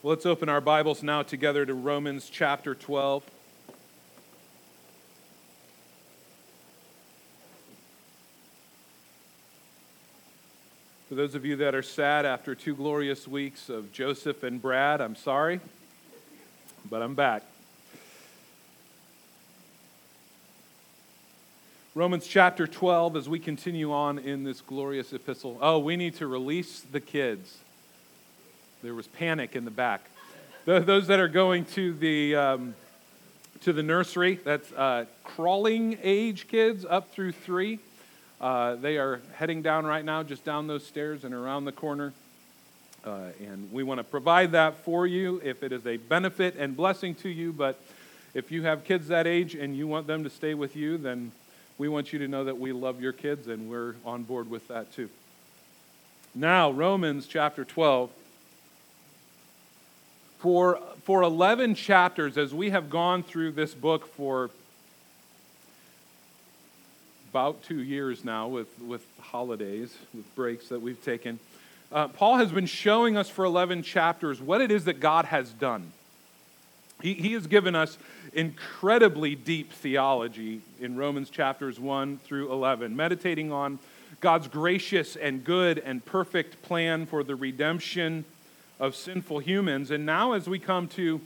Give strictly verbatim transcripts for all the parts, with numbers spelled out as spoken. Well, let's open our Bibles now together to Romans chapter twelve. For those of you that are sad after two glorious weeks of Joseph and Brad, I'm sorry, but I'm back. Romans chapter twelve, as we continue on in this glorious epistle. Oh, we need to release the kids. There was panic in the back. Those that are going to the um, to the nursery, that's uh, crawling age kids up through three. Uh, they are heading down right now, just down those stairs and around the corner. Uh, and we want to provide that for you if it is a benefit and blessing to you. But if you have kids that age and you want them to stay with you, then we want you to know that we love your kids and we're on board with that too. Now, Romans chapter twelve. For, for eleven chapters, as we have gone through this book for about two years now with, with holidays, with breaks that we've taken. Uh, Paul has been showing us for eleven chapters what it is that God has done. He, he has given us incredibly deep theology in Romans chapters one through eleven, meditating on God's gracious and good and perfect plan for the redemption of sinful humans. And now as we come to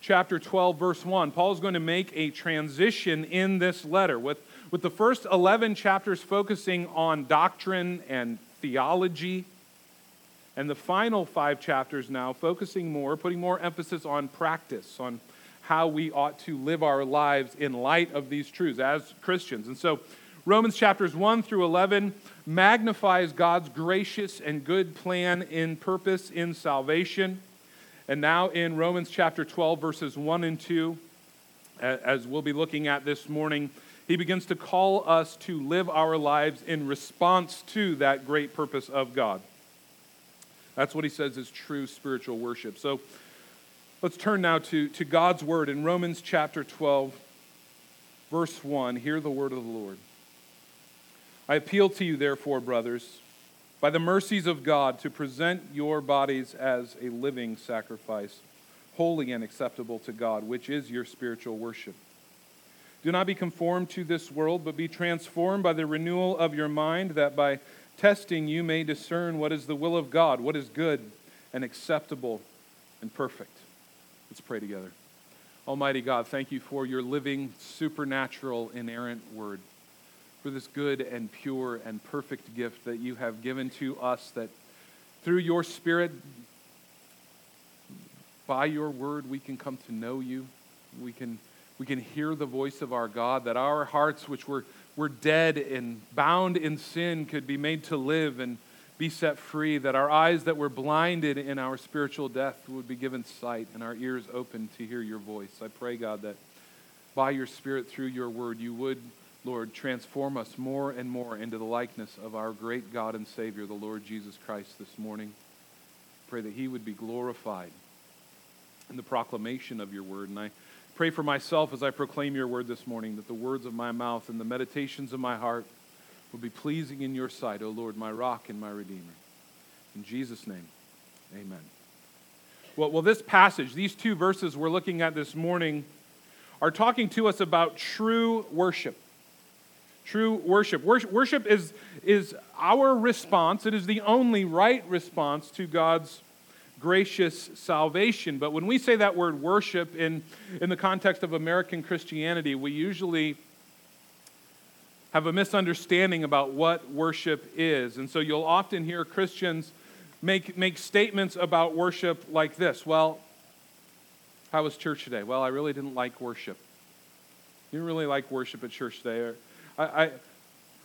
chapter twelve, verse one, Paul is going to make a transition in this letter with With the first eleven chapters focusing on doctrine and theology, and the final five chapters now focusing more, putting more emphasis on practice, on how we ought to live our lives in light of these truths as Christians. And so Romans chapters one through eleven magnifies God's gracious and good plan in purpose in salvation. And now in Romans chapter twelve, verses one and two, as we'll be looking at this morning, he begins to call us to live our lives in response to that great purpose of God. That's what he says is true spiritual worship. So let's turn now to, to God's word in Romans chapter twelve, verse one. Hear the word of the Lord. I appeal to you, therefore, brothers, by the mercies of God, to present your bodies as a living sacrifice, holy and acceptable to God, which is your spiritual worship. Do not be conformed to this world, but be transformed by the renewal of your mind, that by testing you may discern what is the will of God, what is good and acceptable and perfect. Let's pray together. Almighty God, thank you for your living, supernatural, inerrant word, for this good and pure and perfect gift that you have given to us, that through your Spirit, by your word, we can come to know you. We can We can hear the voice of our God, that our hearts, which were, were dead and bound in sin, could be made to live and be set free, that our eyes that were blinded in our spiritual death would be given sight and our ears open to hear your voice. I pray, God, that by your Spirit, through your word, you would, Lord, transform us more and more into the likeness of our great God and Savior, the Lord Jesus Christ, this morning. Pray that he would be glorified in the proclamation of your word. And I pray for myself as I proclaim your word this morning, that the words of my mouth and the meditations of my heart will be pleasing in your sight, O Lord, my rock and my redeemer. In Jesus' name, amen. Well, well, this passage, these two verses we're looking at this morning, are talking to us about true worship. True worship. Worship is, is our response. It is the only right response to God's gracious salvation. But when we say that word worship in, in the context of American Christianity, we usually have a misunderstanding about what worship is. And so you'll often hear Christians make, make statements about worship like this. Well, how was church today? Well, I really didn't like worship. You didn't really like worship at church today. Or, I, I,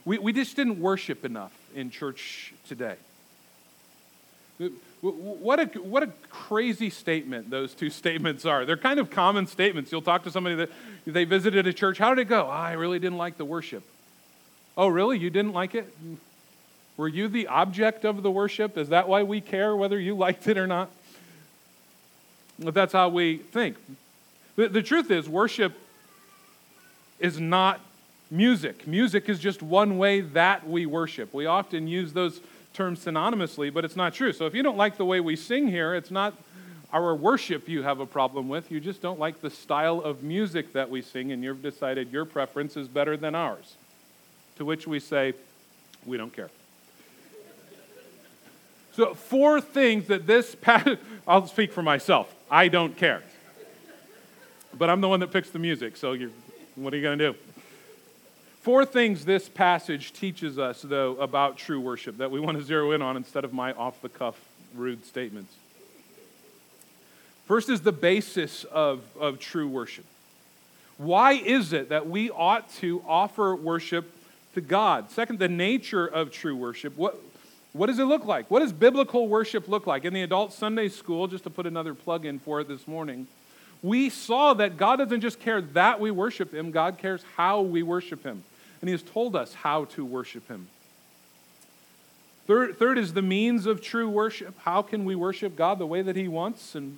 we, we just didn't worship enough in church today. It, What a what a crazy statement those two statements are. They're kind of common statements. You'll talk to somebody that they visited a church. How did it go? Oh, I really didn't like the worship. Oh, really? You didn't like it? Were you the object of the worship? Is that why we care whether you liked it or not? But that's how we think. The, the truth is, worship is not music. Music is just one way that we worship. We often use those terms synonymously, but it's not true. So if you don't like the way we sing here, it's not Our worship you have a problem with. You just don't like the style of music that we sing, and you've decided your preference is better than ours. To which we say, we don't care. So four things that this, I'll speak for myself. I don't care. But I'm the one that picks the music, so you're, what are you going to do? Four things this passage teaches us, though, about true worship that we want to zero in on instead of my off-the-cuff rude statements. First is the basis of, of true worship. Why is it that we ought to offer worship to God? Second, the nature of true worship. What, what does it look like? What does biblical worship look like? In the adult Sunday school, just to put another plug in for it this morning, we saw that God doesn't just care that we worship Him, God cares how we worship Him. And He has told us how to worship Him. Third, third is the means of true worship. How can we worship God the way that He wants? And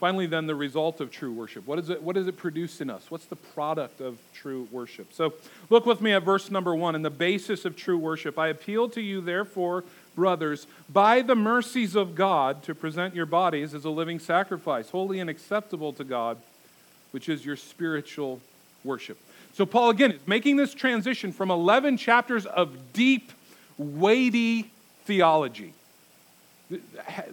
finally, then, the result of true worship. What, is it, what does it produce in us? What's the product of true worship? So look with me at verse number one, in the basis of true worship. I appeal to you, therefore, brothers, by the mercies of God, to present your bodies as a living sacrifice, holy and acceptable to God, which is your spiritual worship. So Paul, again, is making this transition from eleven chapters of deep, weighty theology. The,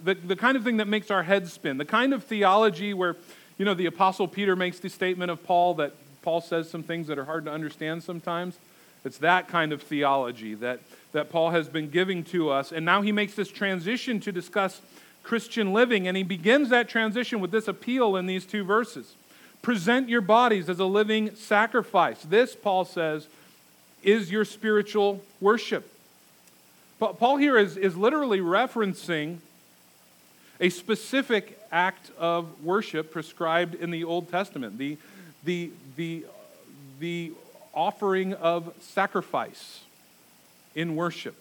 the, the kind of thing that makes our heads spin, the kind of theology where, you know, the Apostle Peter makes the statement of Paul that Paul says some things that are hard to understand sometimes. It's that kind of theology that, that Paul has been giving to us. And now he makes this transition to discuss Christian living, and he begins that transition with this appeal in these two verses. Present your bodies as a living sacrifice. This, Paul says, is your spiritual worship. Paul here is, is literally referencing a specific act of worship prescribed in the Old Testament, the, the, the, the offering of sacrifice in worship.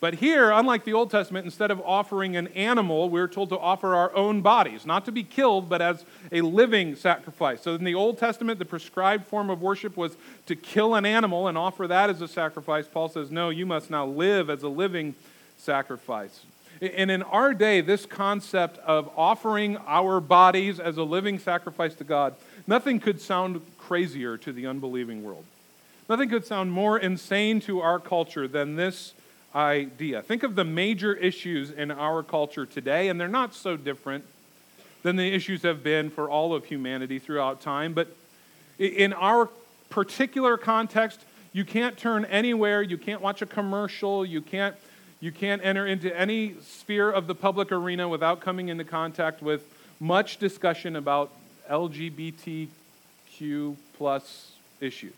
But here, unlike the Old Testament, instead of offering an animal, we're told to offer our own bodies, not to be killed, but as a living sacrifice. So in the Old Testament, the prescribed form of worship was to kill an animal and offer that as a sacrifice. Paul says, no, you must now live as a living sacrifice. And in our day, this concept of offering our bodies as a living sacrifice to God, nothing could sound crazier to the unbelieving world. Nothing could sound more insane to our culture than this idea. Think of the major issues in our culture today, and they're not so different than the issues have been for all of humanity throughout time, but in our particular context, you can't turn anywhere, you can't watch a commercial, you can't you can't enter into any sphere of the public arena without coming into contact with much discussion about L G B T Q plus issues.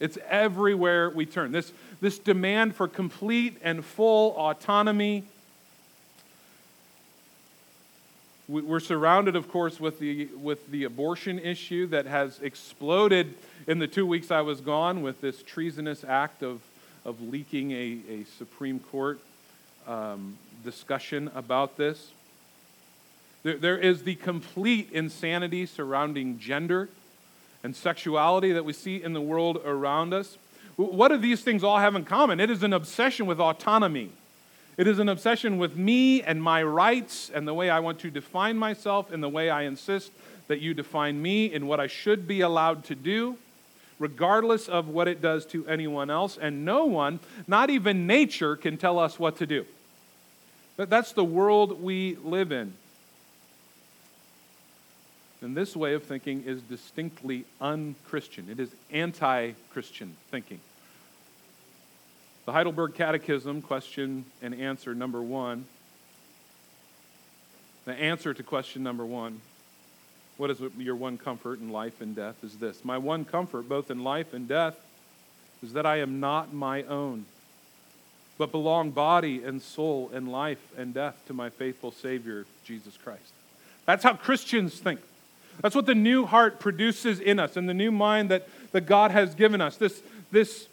It's everywhere we turn. This, this demand for complete and full autonomy. We're surrounded, of course, with the, with the abortion issue that has exploded in the two weeks I was gone with this treasonous act of, of leaking a, a Supreme Court um, discussion about this. There, there is the complete insanity surrounding gender and sexuality that we see in the world around us. What do these things all have in common? It is an obsession with autonomy. It is an obsession with me and my rights and the way I want to define myself and the way I insist that you define me and what I should be allowed to do, regardless of what it does to anyone else. And no one, not even nature, can tell us what to do. But that's the world we live in. And this way of thinking is distinctly un-Christian. It is anti-Christian thinking. The Heidelberg Catechism, question and answer number one. The answer to question number one, what is your one comfort in life and death, is this. My one comfort, both in life and death, is that I am not my own, but belong body and soul and life and death to my faithful Savior, Jesus Christ. That's how Christians think. That's what the new heart produces in us and the new mind that, that God has given us. This, this,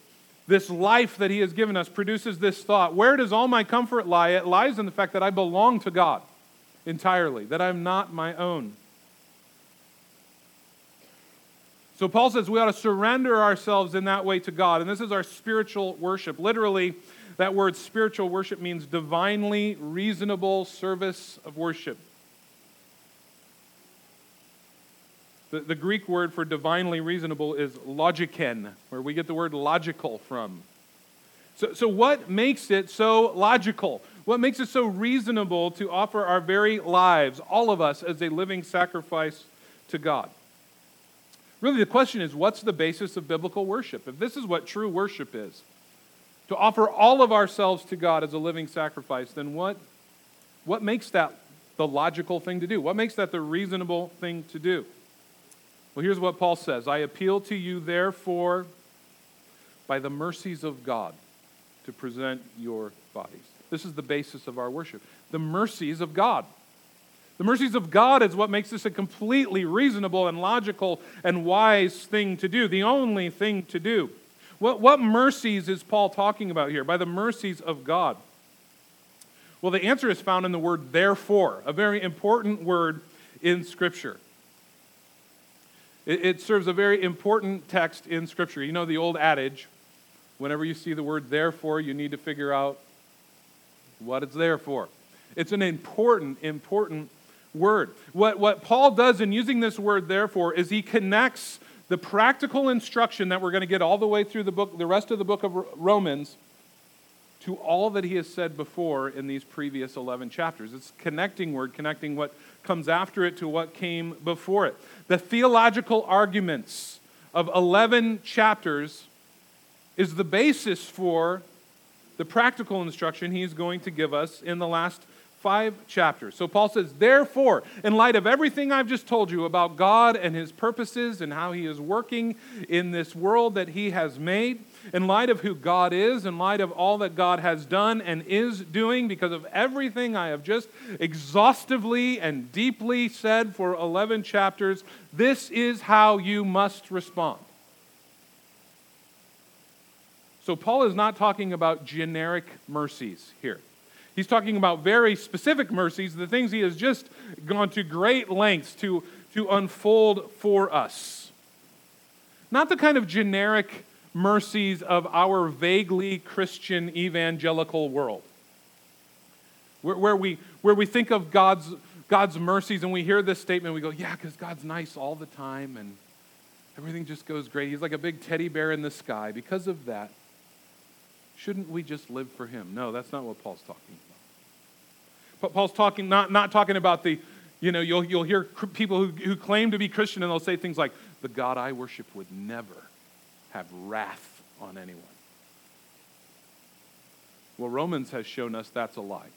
this life that He has given us produces this thought. Where does all my comfort lie? It lies in the fact that I belong to God entirely, that I'm not my own. So Paul says we ought to surrender ourselves in that way to God, and this is our spiritual worship. Literally, that word spiritual worship means divinely reasonable service of worship. The, the Greek word for divinely reasonable is logiken, where we get the word logical from. So, so what makes it so logical? What makes it so reasonable to offer our very lives, all of us, as a living sacrifice to God? Really, the question is, what's the basis of biblical worship? If this is what true worship is, to offer all of ourselves to God as a living sacrifice, then what, what makes that the logical thing to do? What makes that the reasonable thing to do? Well, here's what Paul says. I appeal to you, therefore, by the mercies of God, to present your bodies. This is the basis of our worship. The mercies of God. The mercies of God is what makes this a completely reasonable and logical and wise thing to do, the only thing to do. What, what mercies is Paul talking about here? By the mercies of God. Well, the answer is found in the word therefore, a very important word in Scripture. It, it serves a very important text in Scripture. You know the old adage, whenever you see the word therefore, you need to figure out what it's there for. It's an important, important word. What, what Paul does in using this word, therefore, is he connects the practical instruction that we're going to get all the way through the book, the rest of the book of Romans, to all that he has said before in these previous eleven chapters. It's a connecting word, connecting what comes after it to what came before it. The theological arguments of eleven chapters is the basis for the practical instruction he's going to give us in the last five chapters. So Paul says, therefore, in light of everything I've just told you about God and his purposes and how he is working in this world that he has made, in light of who God is, in light of all that God has done and is doing, because of everything I have just exhaustively and deeply said for eleven chapters, this is how you must respond. So Paul is not talking about generic mercies here. He's talking about very specific mercies, the things he has just gone to great lengths to, to unfold for us. Not the kind of generic mercies of our vaguely Christian evangelical world, where, where, we, where we think of God's, God's mercies and we hear this statement, we go, yeah, because God's nice all the time and everything just goes great. He's like a big teddy bear in the sky. Because of that, shouldn't we just live for him? No, that's not what Paul's talking about. Paul's talking not, not talking about the, you know, you'll, you'll hear people who, who claim to be Christian and they'll say things like, the God I worship would never have wrath on anyone. Well, Romans has shown us that's a lie.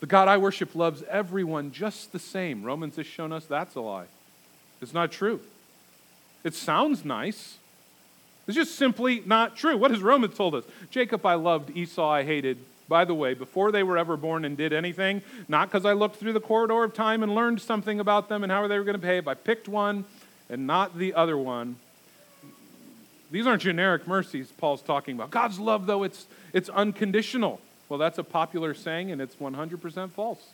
The God I worship loves everyone just the same. Romans has shown us that's a lie. It's not true. It sounds nice. It's just simply not true. What has Romans told us? Jacob I loved, Esau I hated. By the way, before they were ever born and did anything, not because I looked through the corridor of time and learned something about them and how they were going to behave, I picked one and not the other one. These aren't generic mercies Paul's talking about. God's love, though, it's, it's unconditional. Well, that's a popular saying, and it's one hundred percent false.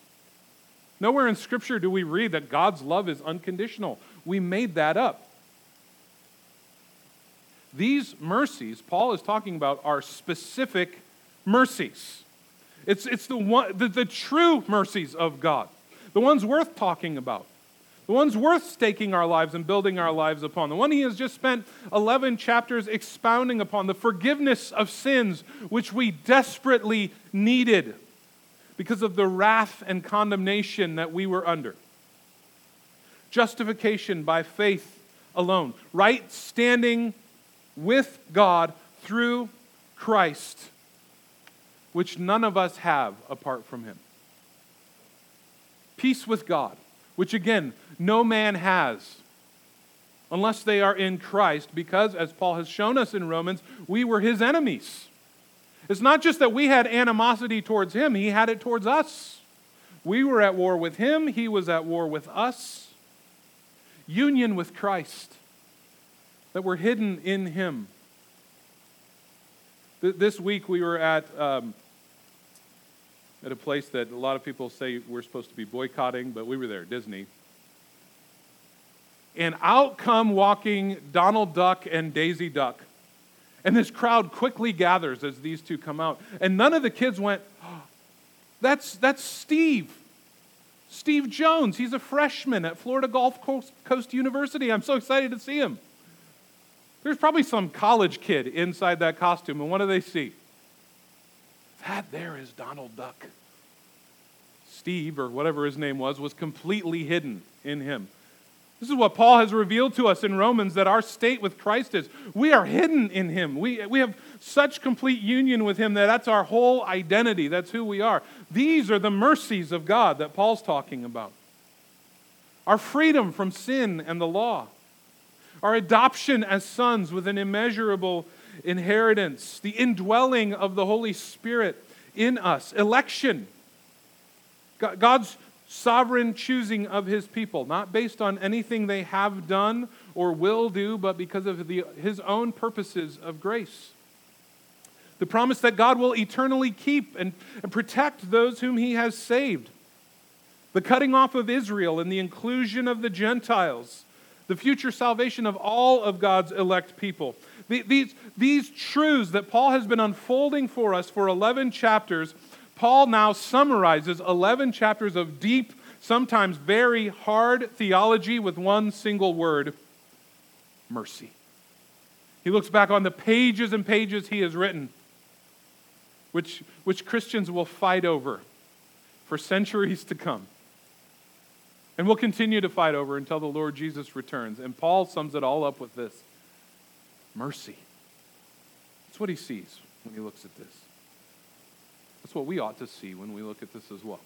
Nowhere in Scripture do we read that God's love is unconditional. We made that up. These mercies Paul is talking about are specific mercies. It's, it's the, one, the, the true mercies of God, the ones worth talking about, the ones worth staking our lives and building our lives upon, the one he has just spent eleven chapters expounding upon, the forgiveness of sins which we desperately needed because of the wrath and condemnation that we were under. Justification by faith alone, right standing with God through Christ, which none of us have apart from him. Peace with God, which again, no man has unless they are in Christ, because as Paul has shown us in Romans, we were his enemies. It's not just that we had animosity towards him, he had it towards us. We were at war with him, he was at war with us. Union with Christ, that were hidden in him. This week we were at um, at a place that a lot of people say we're supposed to be boycotting, but we were there, Disney. And out come walking Donald Duck and Daisy Duck. And this crowd quickly gathers as these two come out. And none of the kids went, oh, that's, that's Steve. Steve Jones, he's a freshman at Florida Gulf Coast University. I'm so excited to see him. There's probably some college kid inside that costume, and what do they see? That there is Donald Duck. Steve, or whatever his name was, was completely hidden in him. This is what Paul has revealed to us in Romans, that our state with Christ is. We are hidden in him. We, we have such complete union with him that that's our whole identity. That's who we are. These are the mercies of God that Paul's talking about. Our freedom from sin and the law. Our adoption as sons with an immeasurable inheritance. The indwelling of the Holy Spirit in us. Election. God's sovereign choosing of his people, not based on anything they have done or will do, but because of the, his own purposes of grace. The promise that God will eternally keep and, and protect those whom he has saved. The cutting off of Israel and the inclusion of the Gentiles. The future salvation of all of God's elect people. The, these, these truths that Paul has been unfolding for us for eleven chapters, Paul now summarizes eleven chapters of deep, sometimes very hard theology with one single word, mercy. He looks back on the pages and pages he has written, which, which Christians will fight over for centuries to come. And we'll continue to fight over until the Lord Jesus returns. And Paul sums it all up with this, mercy. That's what he sees when he looks at this. That's what we ought to see when we look at this as well.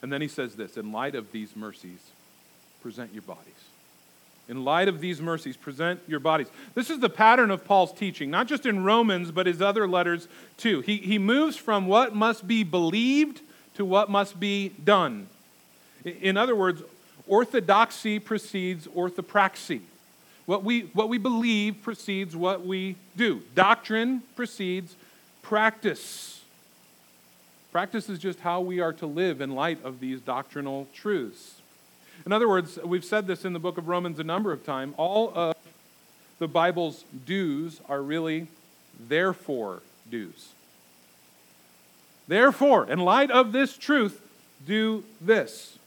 And then he says this, in light of these mercies, present your bodies. In light of these mercies, present your bodies. This is the pattern of Paul's teaching, not just in Romans, but his other letters too. He, he moves from what must be believed to what must be done. In other words, orthodoxy precedes orthopraxy. What we, what we believe precedes what we do. Doctrine precedes practice. Practice is just how we are to live in light of these doctrinal truths. In other words, we've said this in the book of Romans a number of times, all of the Bible's do's are really therefore do's. Therefore, in light of this truth, do this.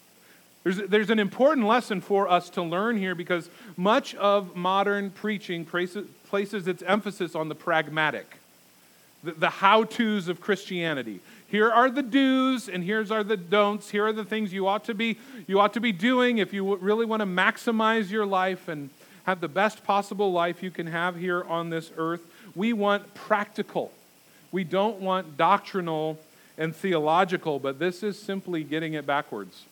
There's, there's an important lesson for us to learn here because much of modern preaching places its emphasis on the pragmatic. The how-tos of Christianity. Here are the do's and here's are the don'ts. Here are the things you ought to be you ought to be doing if you really want to maximize your life and have the best possible life you can have here on this earth. We want practical. We don't want doctrinal and theological, but this is simply getting it backwards.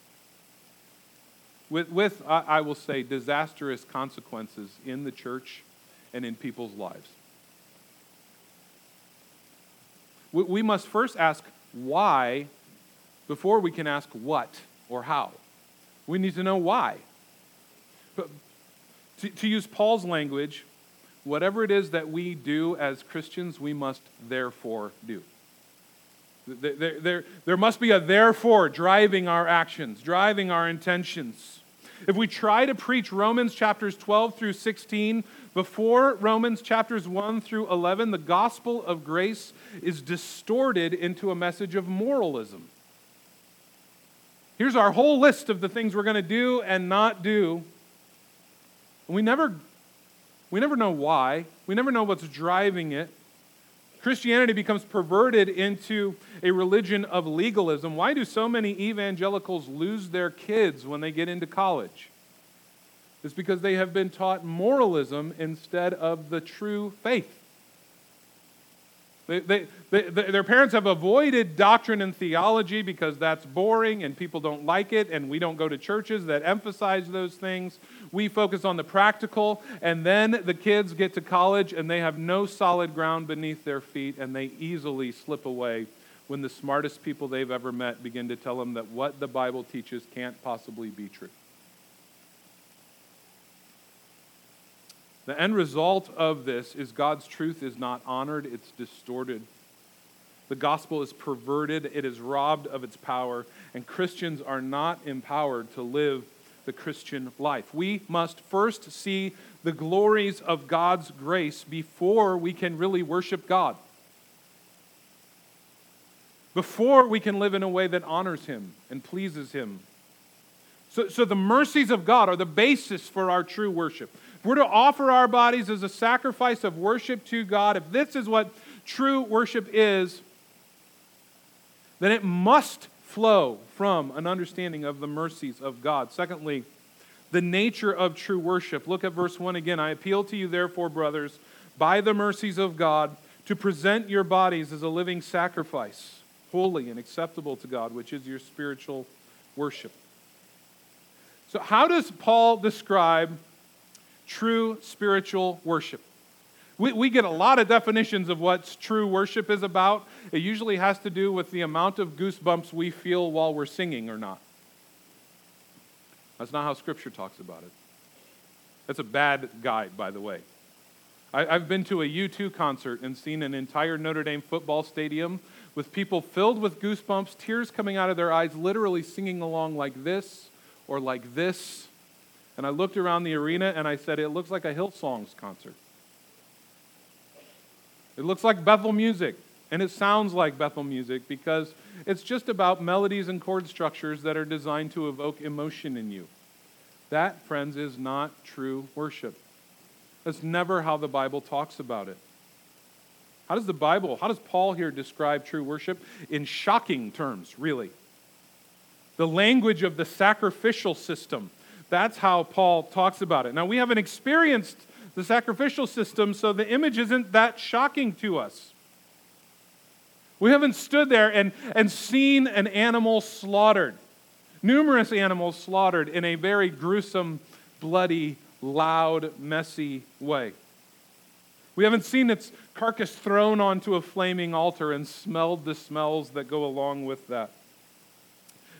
With, with I, I will say, disastrous consequences in the church and in people's lives. We must first ask why before we can ask what or how. We need to know why. But to, to use Paul's language, whatever it is that we do as Christians, we must therefore do. There, there, there, there must be a therefore driving our actions, driving our intentions. If we try to preach Romans chapters twelve through sixteen, before Romans chapters one through eleven, the gospel of grace is distorted into a message of moralism. Here's our whole list of the things we're going to do and not do. We never, we never know why. We never know what's driving it. Christianity becomes perverted into a religion of legalism. Why do so many evangelicals lose their kids when they get into college? It's because they have been taught moralism instead of the true faith. They, they, they, their parents have avoided doctrine and theology because that's boring and people don't like it, and we don't go to churches that emphasize those things. We focus on the practical, and then the kids get to college and they have no solid ground beneath their feet, and they easily slip away when the smartest people they've ever met begin to tell them that what the Bible teaches can't possibly be true. The end result of this is God's truth is not honored, it's distorted. The gospel is perverted, it is robbed of its power, and Christians are not empowered to live the Christian life. We must first see the glories of God's grace before we can really worship God. before we can live in a way that honors Him and pleases Him. So, so the mercies of God are the basis for our true worship. If we're to offer our bodies as a sacrifice of worship to God, if this is what true worship is, then it must flow from an understanding of the mercies of God. Secondly, the nature of true worship. Look at verse one again. I appeal to you, therefore, brothers, by the mercies of God, to present your bodies as a living sacrifice, holy and acceptable to God, which is your spiritual worship. So how does Paul describe true spiritual worship? We, we get a lot of definitions of what true worship is about. It usually has to do with the amount of goosebumps we feel while we're singing or not. That's not how Scripture talks about it. That's a bad guide, by the way. I, I've been to a U two concert and seen an entire Notre Dame football stadium with people filled with goosebumps, tears coming out of their eyes, literally singing along like this or like this. And I looked around the arena and I said, it looks like a Hillsong's concert. It looks like Bethel music, and it sounds like Bethel music because it's just about melodies and chord structures that are designed to evoke emotion in you. That, friends, is not true worship. That's never how the Bible talks about it. How does the Bible, how does Paul here describe true worship? In shocking terms, really. The language of the sacrificial system. That's how Paul talks about it. Now, we haven't experienced the sacrificial system, so the image isn't that shocking to us. We haven't stood there and, and seen an animal slaughtered, numerous animals slaughtered in a very gruesome, bloody, loud, messy way. We haven't seen its carcass thrown onto a flaming altar and smelled the smells that go along with that.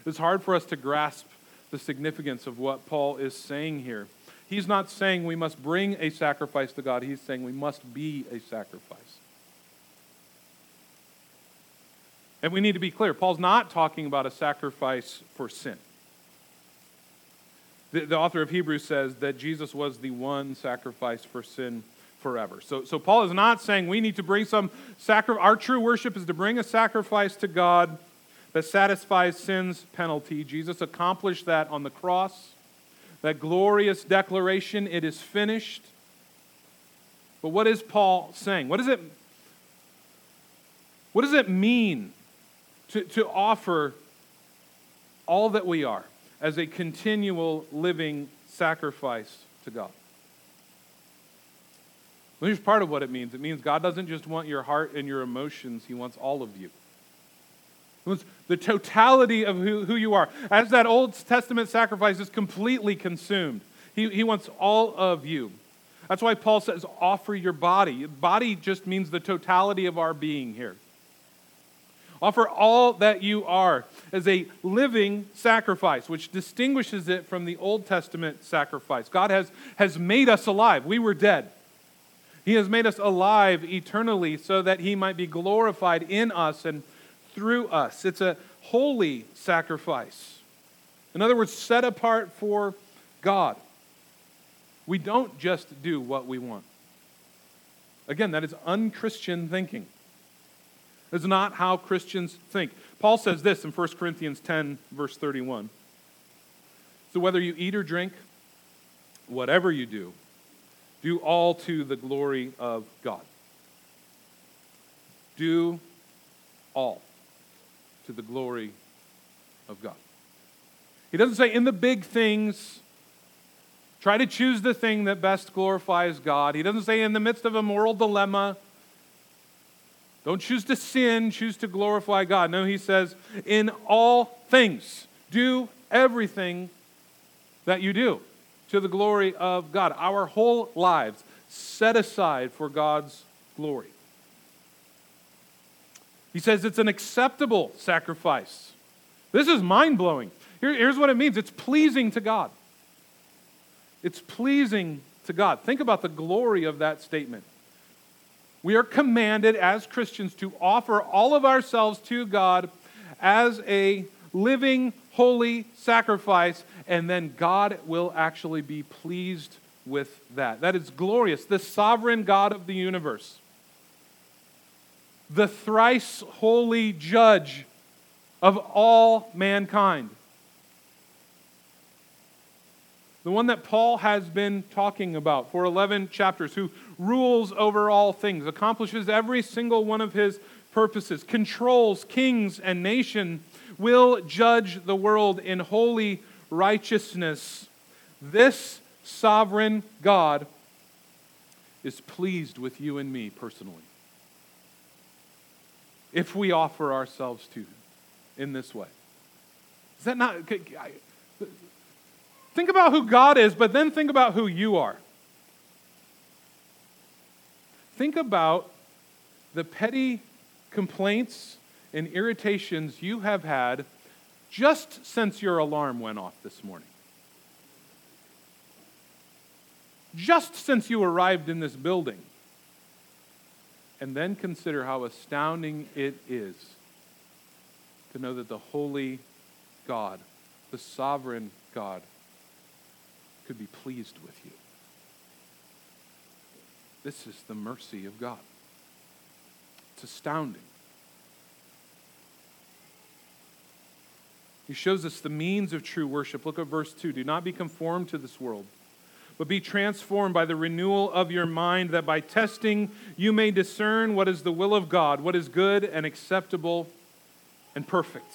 It's hard for us to grasp the significance of what Paul is saying here. He's not saying we must bring a sacrifice to God. He's saying we must be a sacrifice. And we need to be clear. Paul's not talking about a sacrifice for sin. The, the author of Hebrews says that Jesus was the one sacrifice for sin forever. So, so Paul is not saying we need to bring some sacrifice. Our true worship is to bring a sacrifice to God that satisfies sin's penalty. Jesus accomplished that on the cross. That glorious declaration, it is finished. But what is Paul saying? What does it, what does it mean to, to offer all that we are as a continual living sacrifice to God? Well, here's part of what it means. It means God doesn't just want your heart and your emotions. He wants all of you. It was the totality of who, who you are. As that Old Testament sacrifice is completely consumed, he, he wants all of you. That's why Paul says, offer your body. Body just means the totality of our being here. Offer all that you are as a living sacrifice, which distinguishes it from the Old Testament sacrifice. God has, has made us alive. We were dead. He has made us alive eternally so that He might be glorified in us and through us. It's a holy sacrifice. In other words, set apart for God. We don't just do what we want. Again, that is un-Christian thinking. It's not how Christians think. Paul says this in First Corinthians ten, verse thirty-one. So whether you eat or drink, whatever you do, do all to the glory of God. Do all to the glory of God. He doesn't say in the big things, try to choose the thing that best glorifies God. He doesn't say in the midst of a moral dilemma, don't choose to sin, choose to glorify God. No, he says, in all things, do everything that you do to the glory of God. Our whole lives set aside for God's glory. He says it's an acceptable sacrifice. This is mind-blowing. Here, here's what it means. It's pleasing to God. It's pleasing to God. Think about the glory of that statement. We are commanded as Christians to offer all of ourselves to God as a living, holy sacrifice, and then God will actually be pleased with that. That is glorious. The sovereign God of the universe the thrice holy judge of all mankind. The one that Paul has been talking about for eleven chapters, who rules over all things, accomplishes every single one of his purposes, controls kings and nations, will judge the world in holy righteousness. This sovereign God is pleased with you and me personally, if we offer ourselves to Him in this way. Is that not... Think about who God is, but then think about who you are. Think about the petty complaints and irritations you have had just since your alarm went off this morning. Just since you arrived in this building. And then consider how astounding it is to know that the holy God, the sovereign God, could be pleased with you. This is the mercy of God. It's astounding. He shows us the means of true worship. Look at verse two. Do not be conformed to this world, but be transformed by the renewal of your mind, that by testing you may discern what is the will of God, what is good and acceptable and perfect.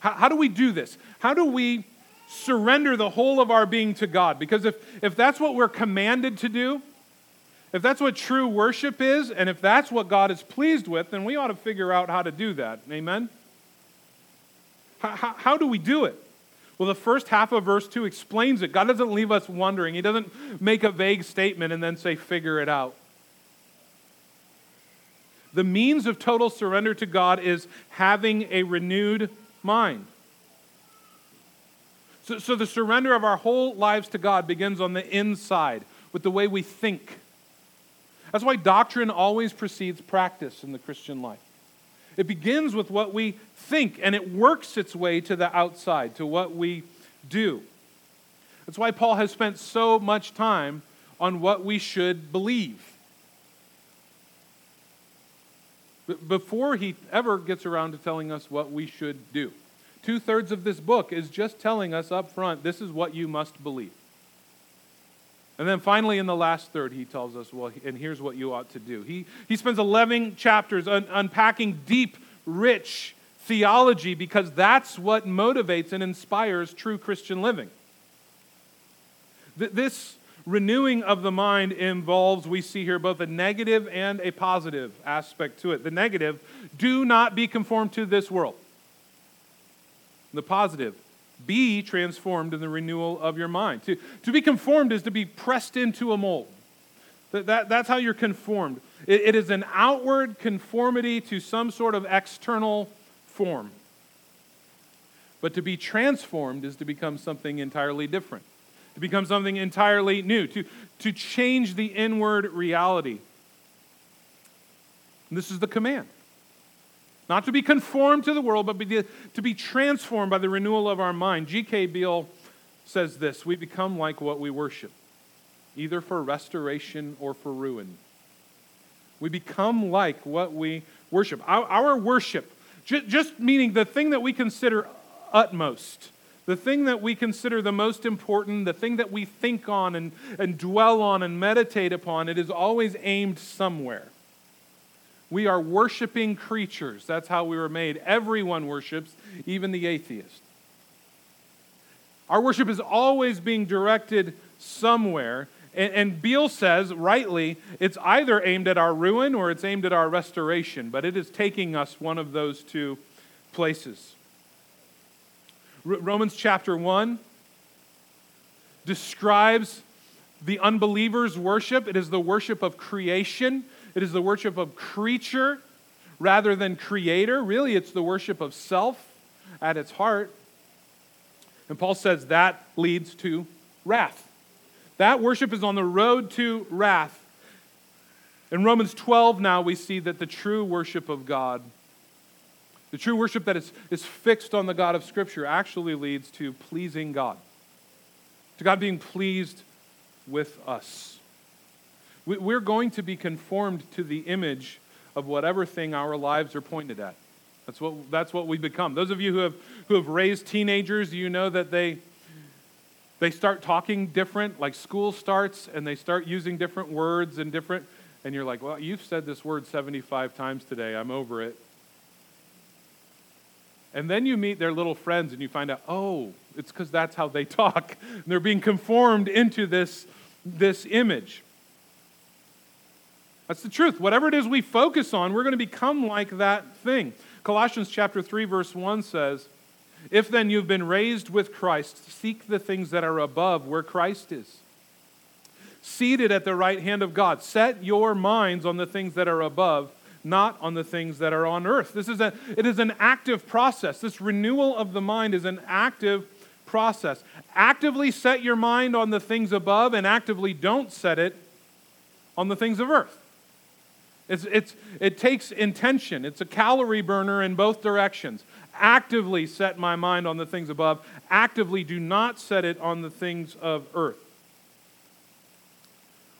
How, how do we do this? How do we surrender the whole of our being to God? Because if, if that's what we're commanded to do, if that's what true worship is, and if that's what God is pleased with, then we ought to figure out how to do that. Amen? How, how, how do we do it? Well, the first half of verse two explains it. God doesn't leave us wondering. He doesn't make a vague statement and then say, figure it out. The means of total surrender to God is having a renewed mind. So, so the surrender of our whole lives to God begins on the inside with the way we think. That's why doctrine always precedes practice in the Christian life. It begins with what we think, and it works its way to the outside, to what we do. That's why Paul has spent so much time on what we should believe. Before he ever gets around to telling us what we should do. Two-thirds of this book is just telling us up front, this is what you must believe. And then finally in the last third, he tells us, well, and here's what you ought to do. He, he spends eleven chapters un- unpacking deep, rich theology, because that's what motivates and inspires true Christian living. Th- this renewing of the mind involves, we see here, both a negative and a positive aspect to it. The negative, do not be conformed to this world. The positive, be transformed in the renewal of your mind. To, to be conformed is to be pressed into a mold. That, that, that's how you're conformed. It, it is an outward conformity to some sort of external form. But to be transformed is to become something entirely different, to become something entirely new, to, to change the inward reality. And this is the command. Not to be conformed to the world, but be, to be transformed by the renewal of our mind. G K Beale says this, we become like what we worship, either for restoration or for ruin. We become like what we worship. Our, our worship, ju- just meaning the thing that we consider utmost, the thing that we consider the most important, the thing that we think on and, and dwell on and meditate upon, it is always aimed somewhere. We are worshiping creatures. That's how we were made. Everyone worships, even the atheist. Our worship is always being directed somewhere. And, and Beale says, rightly, it's either aimed at our ruin or it's aimed at our restoration. But it is taking us one of those two places. R- Romans chapter one describes the unbeliever's worship. It is the worship of creation. It is the worship of creature rather than creator. Really, it's the worship of self at its heart. And Paul says that leads to wrath. That worship is on the road to wrath. In Romans twelve now we see that the true worship of God, the true worship that is, is fixed on the God of Scripture, actually leads to pleasing God, to God being pleased with us. We're going to be conformed to the image of whatever thing our lives are pointed at. That's what that's what we become. Those of you who have who have raised teenagers, you know that they they start talking different, like school starts, and they start using different words and different, and you're like, well, you've said this word seventy-five times today, I'm over it. And then you meet their little friends and you find out, oh, it's because that's how they talk. And they're being conformed into this, this image. That's the truth. Whatever it is we focus on, we're going to become like that thing. Colossians chapter three, verse one says, if then you've been raised with Christ, seek the things that are above where Christ is, seated at the right hand of God. Set your minds on the things that are above, not on the things that are on earth. This is a, it is an active process. This renewal of the mind is an active process. Actively set your mind on the things above and actively don't set it on the things of earth. It's, it's, it takes intention. It's a calorie burner in both directions. Actively set my mind on the things above. Actively do not set it on the things of earth.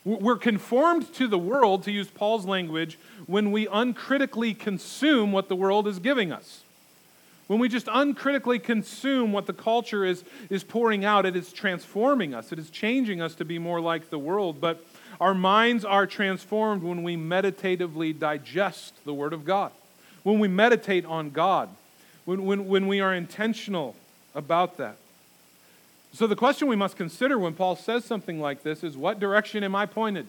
We're conformed to the world, to use Paul's language, when we uncritically consume what the world is giving us. When we just uncritically consume what the culture is, is pouring out, it is transforming us. It is changing us to be more like the world. But our minds are transformed when we meditatively digest the Word of God, when we meditate on God, when, when, when we are intentional about that. So the question we must consider when Paul says something like this is, what direction am I pointed?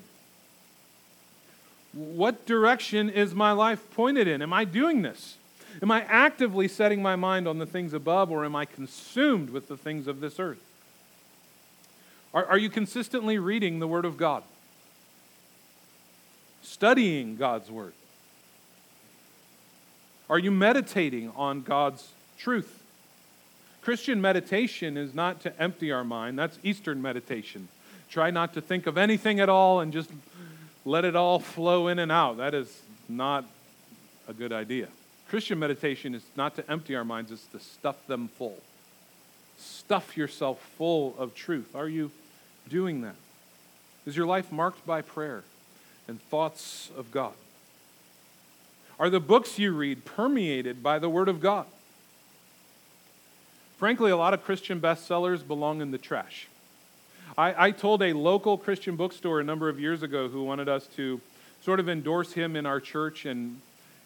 What direction is my life pointed in? Am I doing this? Am I actively setting my mind on the things above, or am I consumed with the things of this earth? Are, are you consistently reading the Word of God? Studying God's Word? Are you meditating on God's truth? Christian meditation is not to empty our mind. That's Eastern meditation. Try not to think of anything at all and just let it all flow in and out. That is not a good idea. Christian meditation is not to empty our minds, it's to stuff them full. Stuff yourself full of truth. Are you doing that? Is your life marked by prayer and thoughts of God? Are the books you read permeated by the Word of God? Frankly, a lot of Christian bestsellers belong in the trash. I, I told a local Christian bookstore a number of years ago who wanted us to sort of endorse him in our church, and,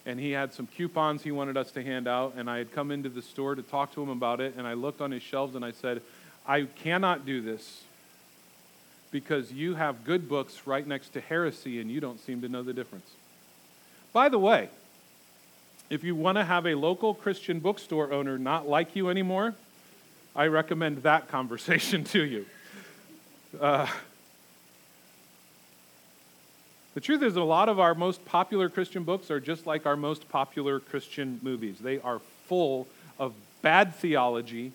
and he had some coupons he wanted us to hand out, and I had come into the store to talk to him about it, and I looked on his shelves and I said, I cannot do this because you have good books right next to heresy and you don't seem to know the difference. By the way, if you want to have a local Christian bookstore owner not like you anymore, I recommend that conversation to you. Uh, the truth is, a lot of our most popular Christian books are just like our most popular Christian movies. They are full of bad theology,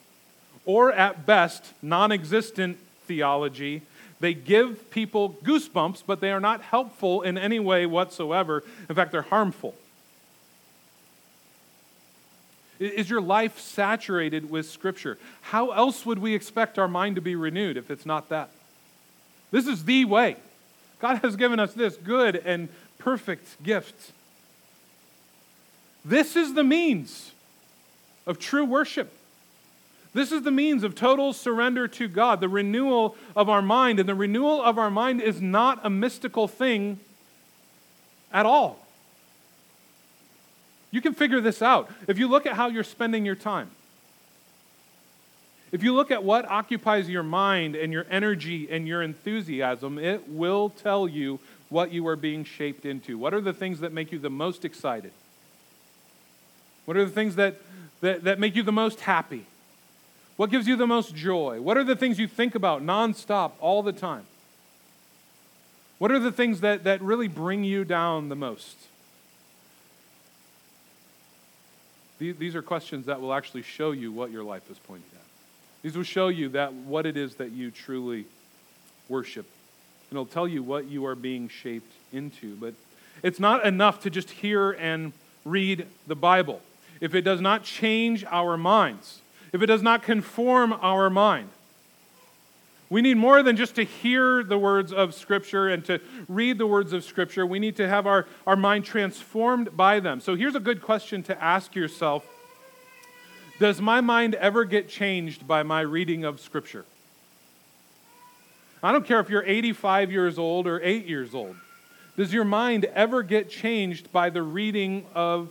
or at best, non-existent theology. They give people goosebumps, but they are not helpful in any way whatsoever. In fact, they're harmful. Is your life saturated with Scripture? How else would we expect our mind to be renewed if it's not that? This is the way. God has given us this good and perfect gift. This is the means of true worship. This is the means of total surrender to God, the renewal of our mind. And the renewal of our mind is not a mystical thing at all. You can figure this out. If you look at how you're spending your time, if you look at what occupies your mind and your energy and your enthusiasm, it will tell you what you are being shaped into. What are the things that make you the most excited? What are the things that, that, that make you the most happy? What gives you the most joy? What are the things you think about nonstop all the time? What are the things that, that really bring you down the most? These are questions that will actually show you what your life is pointing at. These will show you that what it is that you truly worship. And it'll tell you what you are being shaped into. But it's not enough to just hear and read the Bible. If it does not change our minds, if it does not conform our mind, We need more than just to hear the words of Scripture and to read the words of Scripture. We need to have our, our mind transformed by them. So here's a good question to ask yourself. Does my mind ever get changed by my reading of Scripture? I don't care if you're eighty-five years old or eight years old. Does your mind ever get changed by the reading of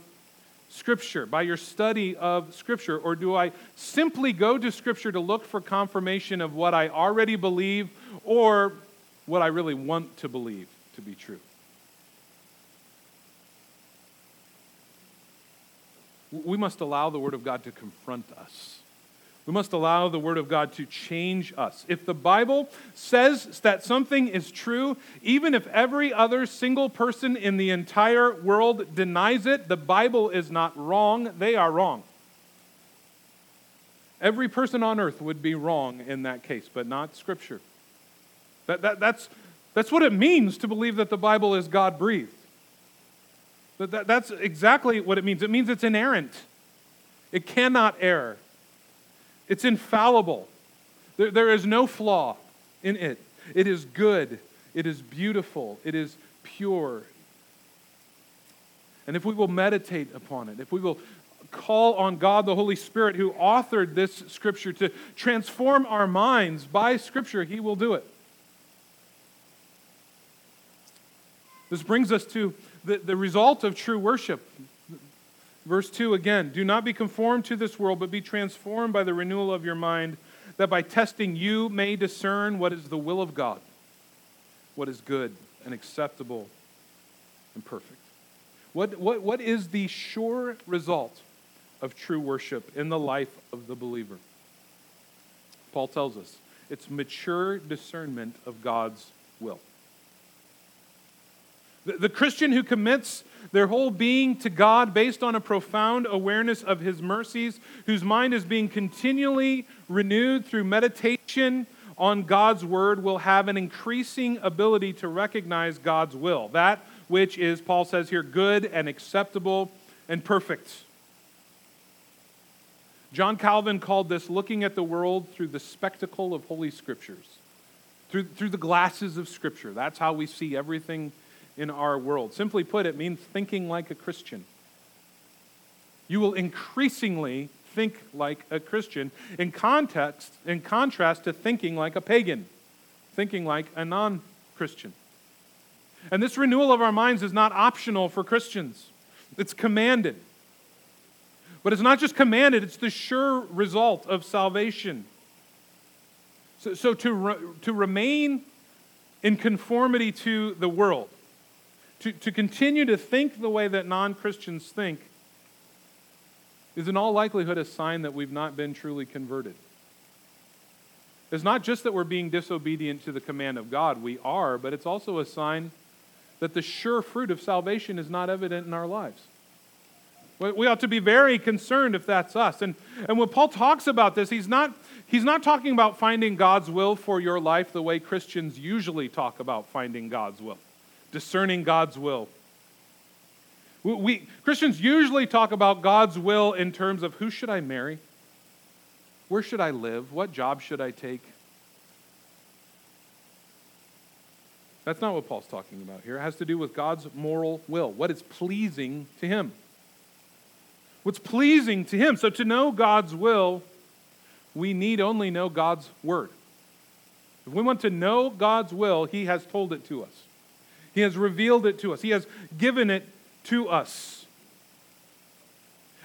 Scripture, by your study of Scripture? Or do I simply go to Scripture to look for confirmation of what I already believe or what I really want to believe to be true? We must allow the Word of God to confront us. We must allow the Word of God to change us. If the Bible says that something is true, even if every other single person in the entire world denies it, the Bible is not wrong. They are wrong. Every person on earth would be wrong in that case, but not Scripture. That, that, that's, that's what it means to believe that the Bible is God-breathed. That, that, that's exactly what it means. It means it's inerrant. It cannot err. It's infallible. There, there is no flaw in it. It is good. It is beautiful. It is pure. And if we will meditate upon it, if we will call on God, the Holy Spirit, who authored this Scripture, to transform our minds by Scripture, He will do it. This brings us to the, the result of true worship. Verse two again, do not be conformed to this world, but be transformed by the renewal of your mind, that by testing you may discern what is the will of God, what is good and acceptable and perfect. What, what, what is the sure result of true worship in the life of the believer? Paul tells us it's mature discernment of God's will. The Christian who commits their whole being to God based on a profound awareness of His mercies, whose mind is being continually renewed through meditation on God's Word, will have an increasing ability to recognize God's will, that which is, Paul says here, good and acceptable and perfect. John Calvin called this looking at the world through the spectacle of Holy Scriptures, through, through the glasses of Scripture. That's how we see everything in our world. Simply put, it means thinking like a Christian. You will increasingly think like a Christian in context, in contrast to thinking like a pagan, thinking like a non-Christian. And this renewal of our minds is not optional for Christians. It's commanded. But it's not just commanded, it's the sure result of salvation. So, so to, re, to remain in conformity to the world, To, to continue to think the way that non-Christians think, is in all likelihood a sign that we've not been truly converted. It's not just that we're being disobedient to the command of God, we are, but it's also a sign that the sure fruit of salvation is not evident in our lives. We ought to be very concerned if that's us. And, and when Paul talks about this, he's not, he's not talking about finding God's will for your life the way Christians usually talk about finding God's will. Discerning God's will. We, we Christians usually talk about God's will in terms of who should I marry? Where should I live? What job should I take? That's not what Paul's talking about here. It has to do with God's moral will. What is pleasing to Him? What's pleasing to Him? So to know God's will, we need only know God's Word. If we want to know God's will, He has told it to us. He has revealed it to us. He has given it to us.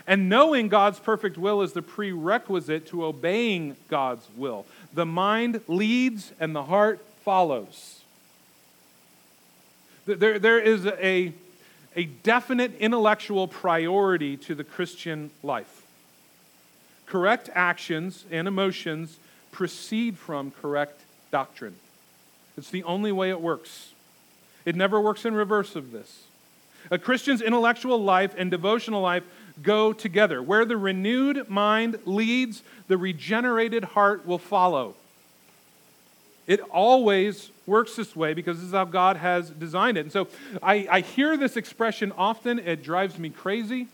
And knowing God's perfect will is the prerequisite to obeying God's will. The mind leads and the heart follows. There, there is a, a definite intellectual priority to the Christian life. Correct actions and emotions proceed from correct doctrine. It's the only way it works. It never works in reverse of this. A Christian's intellectual life and devotional life go together. Where the renewed mind leads, the regenerated heart will follow. It always works this way because this is how God has designed it. And so I, I hear this expression often. It drives me crazy.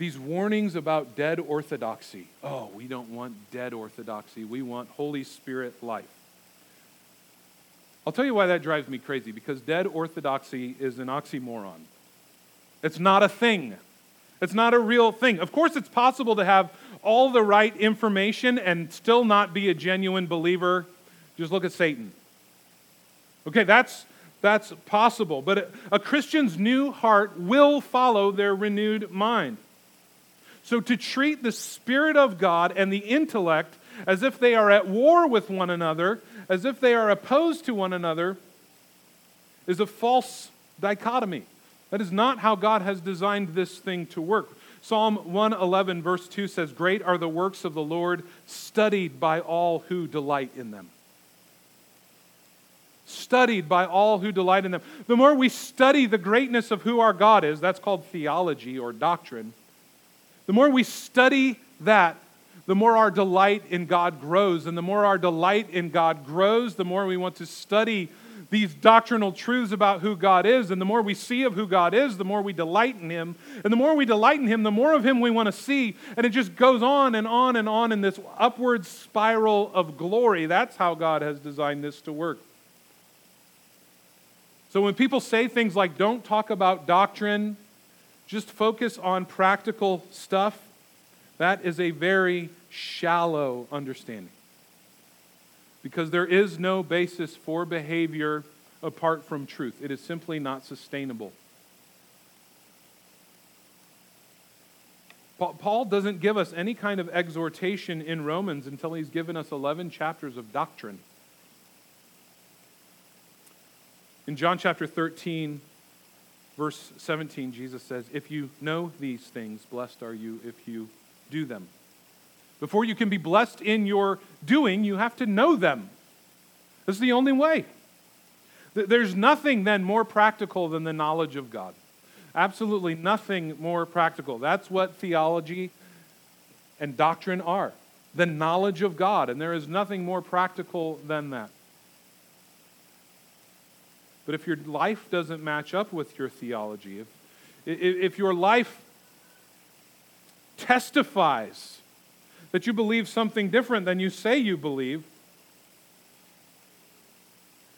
These warnings about dead orthodoxy. Oh, we don't want dead orthodoxy. We want Holy Spirit life. I'll tell you why that drives me crazy, because dead orthodoxy is an oxymoron. It's not a thing. It's not a real thing. Of course, it's possible to have all the right information and still not be a genuine believer. Just look at Satan. Okay, that's that's possible. But a Christian's new heart will follow their renewed mind. So to treat the Spirit of God and the intellect as if they are at war with one another, as if they are opposed to one another, is a false dichotomy. That is not how God has designed this thing to work. Psalm one eleven verse two says, "Great are the works of the Lord, studied by all who delight in them." Studied by all who delight in them. The more we study the greatness of who our God is, that's called theology or doctrine, the more we study that, the more our delight in God grows. And the more our delight in God grows, the more we want to study these doctrinal truths about who God is. And the more we see of who God is, the more we delight in Him. And the more we delight in Him, the more of Him we want to see. And it just goes on and on and on in this upward spiral of glory. That's how God has designed this to work. So when people say things like, don't talk about doctrine, just focus on practical stuff, that is a very shallow understanding. Because there is no basis for behavior apart from truth. It is simply not sustainable. Paul doesn't give us any kind of exhortation in Romans until he's given us eleven chapters of doctrine. In John chapter thirteen, verse seventeen, Jesus says, "If you know these things, blessed are you if you do them." Before you can be blessed in your doing, you have to know them. This is the only way. There's nothing then more practical than the knowledge of God. Absolutely nothing more practical. That's what theology and doctrine are, the knowledge of God. And there is nothing more practical than that. But if your life doesn't match up with your theology, if, if your life testifies that you believe something different than you say you believe,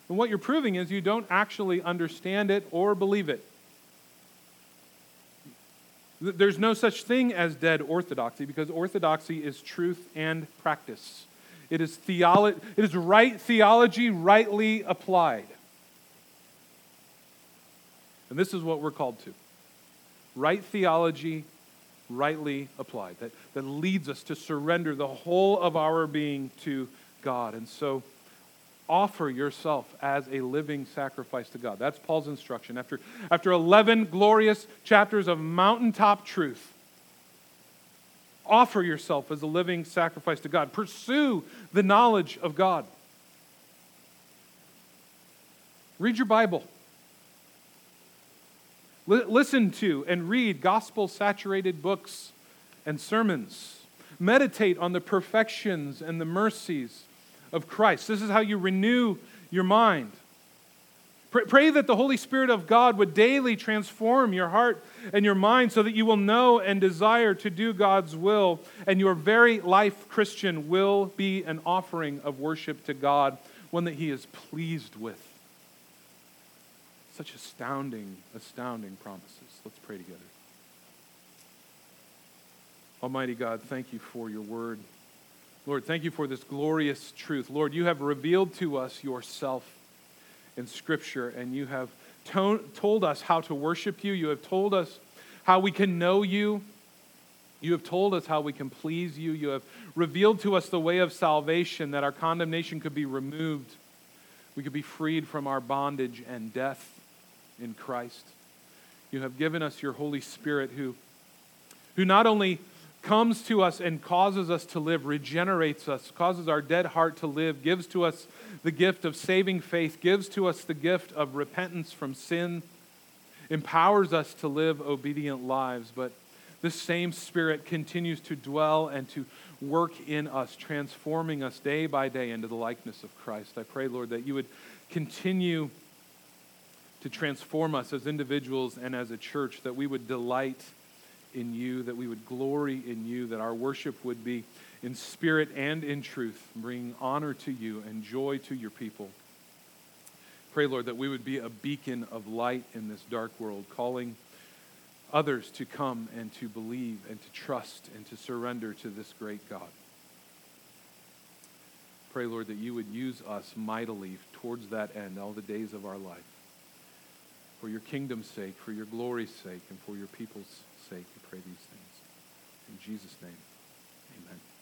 and what you're proving is you don't actually understand it or believe it. There's no such thing as dead orthodoxy, because orthodoxy is truth and practice. It is theolo- it is right theology rightly applied. And this is what we're called to. Right theology rightly applied, that, that leads us to surrender the whole of our being to God. And so offer yourself as a living sacrifice to God. That's Paul's instruction. After, after eleven glorious chapters of mountaintop truth, offer yourself as a living sacrifice to God. Pursue the knowledge of God. Read your Bible. Listen to and read gospel-saturated books and sermons. Meditate on the perfections and the mercies of Christ. This is how you renew your mind. Pray that the Holy Spirit of God would daily transform your heart and your mind so that you will know and desire to do God's will, and your very life, Christian, will be an offering of worship to God, one that He is pleased with. Such astounding, astounding promises. Let's pray together. Almighty God, thank you for your word. Lord, thank you for this glorious truth. Lord, you have revealed to us yourself in Scripture, and you have to- told us how to worship you. You have told us how we can know you. You have told us how we can please you. You have revealed to us the way of salvation, that our condemnation could be removed. We could be freed from our bondage and death in Christ. You have given us your Holy Spirit, who, who not only comes to us and causes us to live, regenerates us, causes our dead heart to live, gives to us the gift of saving faith, gives to us the gift of repentance from sin, empowers us to live obedient lives, but this same Spirit continues to dwell and to work in us, transforming us day by day into the likeness of Christ. I pray, Lord, that you would continue to transform us as individuals and as a church, that we would delight in you, that we would glory in you, that our worship would be in spirit and in truth, bringing honor to you and joy to your people. Pray, Lord, that we would be a beacon of light in this dark world, calling others to come and to believe and to trust and to surrender to this great God. Pray, Lord, that you would use us mightily towards that end all the days of our life. For your kingdom's sake, for your glory's sake, and for your people's sake, we pray these things. In Jesus' name, amen.